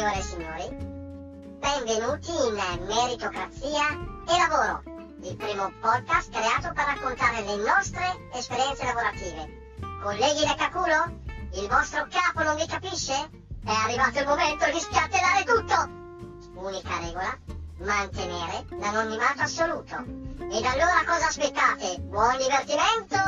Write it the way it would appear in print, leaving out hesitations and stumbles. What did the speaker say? Signore e signori, benvenuti in Meritocrazia e Lavoro, il primo podcast creato per raccontare le nostre esperienze lavorative. Colleghi Leccaculo, il vostro capo non vi capisce? È arrivato il momento di spiattellare tutto! Unica regola, mantenere l'anonimato assoluto. Ed allora cosa aspettate? Buon divertimento!